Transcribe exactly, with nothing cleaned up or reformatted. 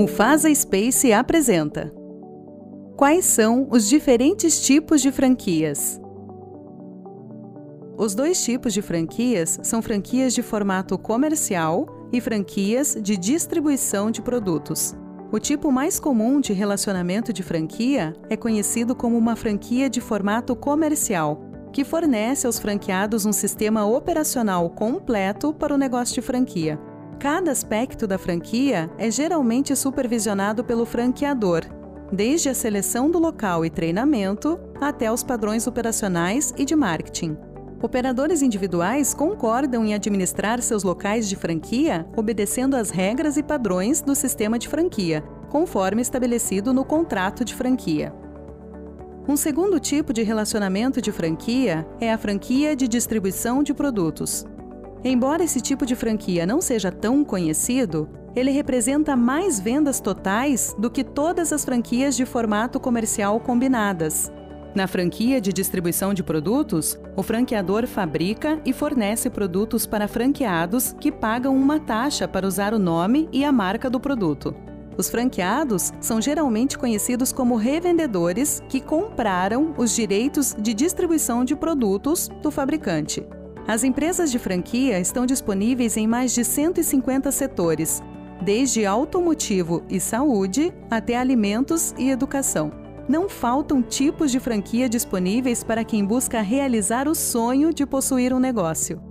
Mufasa Space apresenta: quais são os diferentes tipos de franquias? Os dois tipos de franquias são franquias de formato comercial e franquias de distribuição de produtos. O tipo mais comum de relacionamento de franquia é conhecido como uma franquia de formato comercial, que fornece aos franqueados um sistema operacional completo para o negócio de franquia. Cada aspecto da franquia é geralmente supervisionado pelo franqueador, desde a seleção do local e treinamento até os padrões operacionais e de marketing. Operadores individuais concordam em administrar seus locais de franquia obedecendo às regras e padrões do sistema de franquia, conforme estabelecido no contrato de franquia. Um segundo tipo de relacionamento de franquia é a franquia de distribuição de produtos. Embora esse tipo de franquia não seja tão conhecido, ele representa mais vendas totais do que todas as franquias de formato comercial combinadas. Na franquia de distribuição de produtos, o franqueador fabrica e fornece produtos para franqueados que pagam uma taxa para usar o nome e a marca do produto. Os franqueados são geralmente conhecidos como revendedores que compraram os direitos de distribuição de produtos do fabricante. As empresas de franquia estão disponíveis em mais de cento e cinquenta setores, desde automotivo e saúde até alimentos e educação. Não faltam tipos de franquia disponíveis para quem busca realizar o sonho de possuir um negócio.